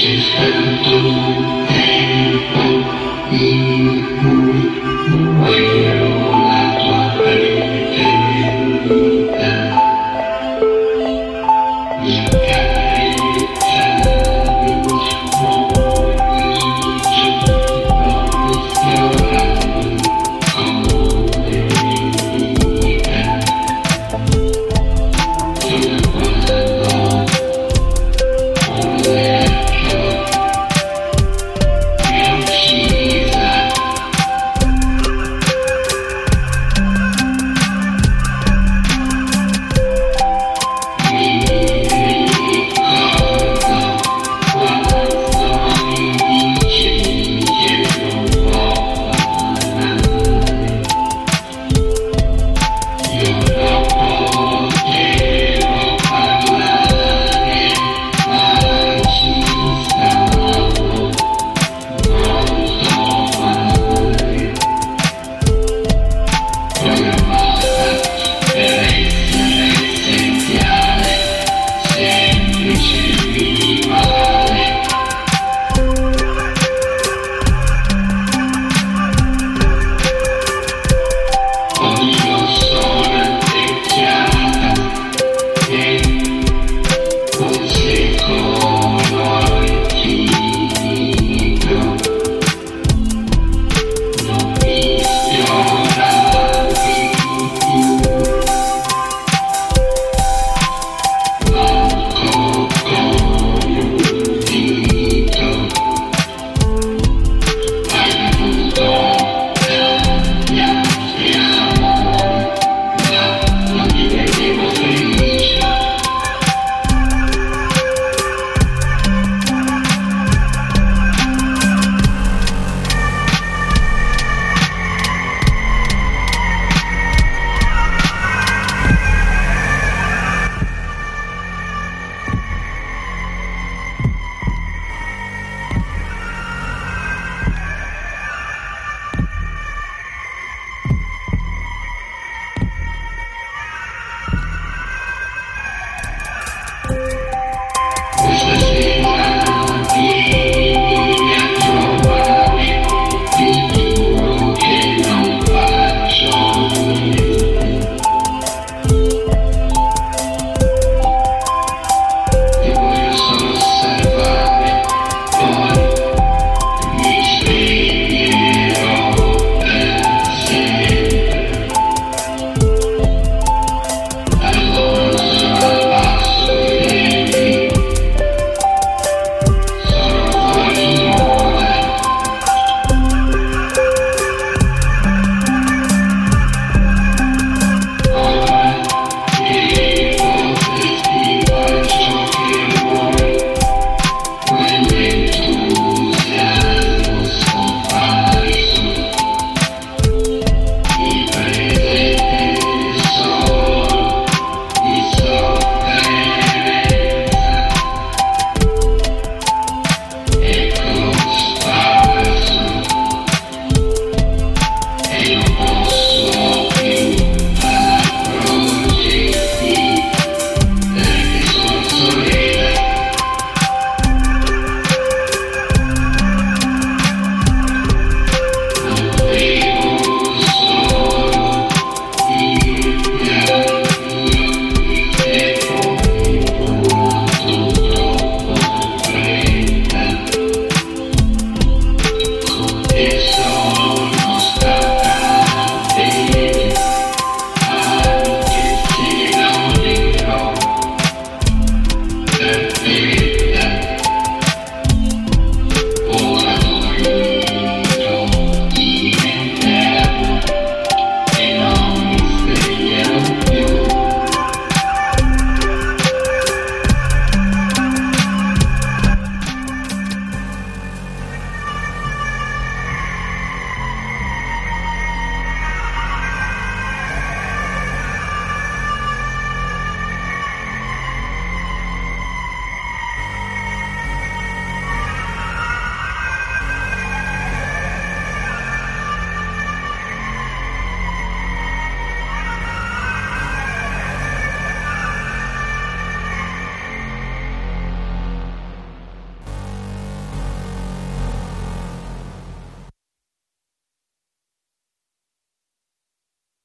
she's been through.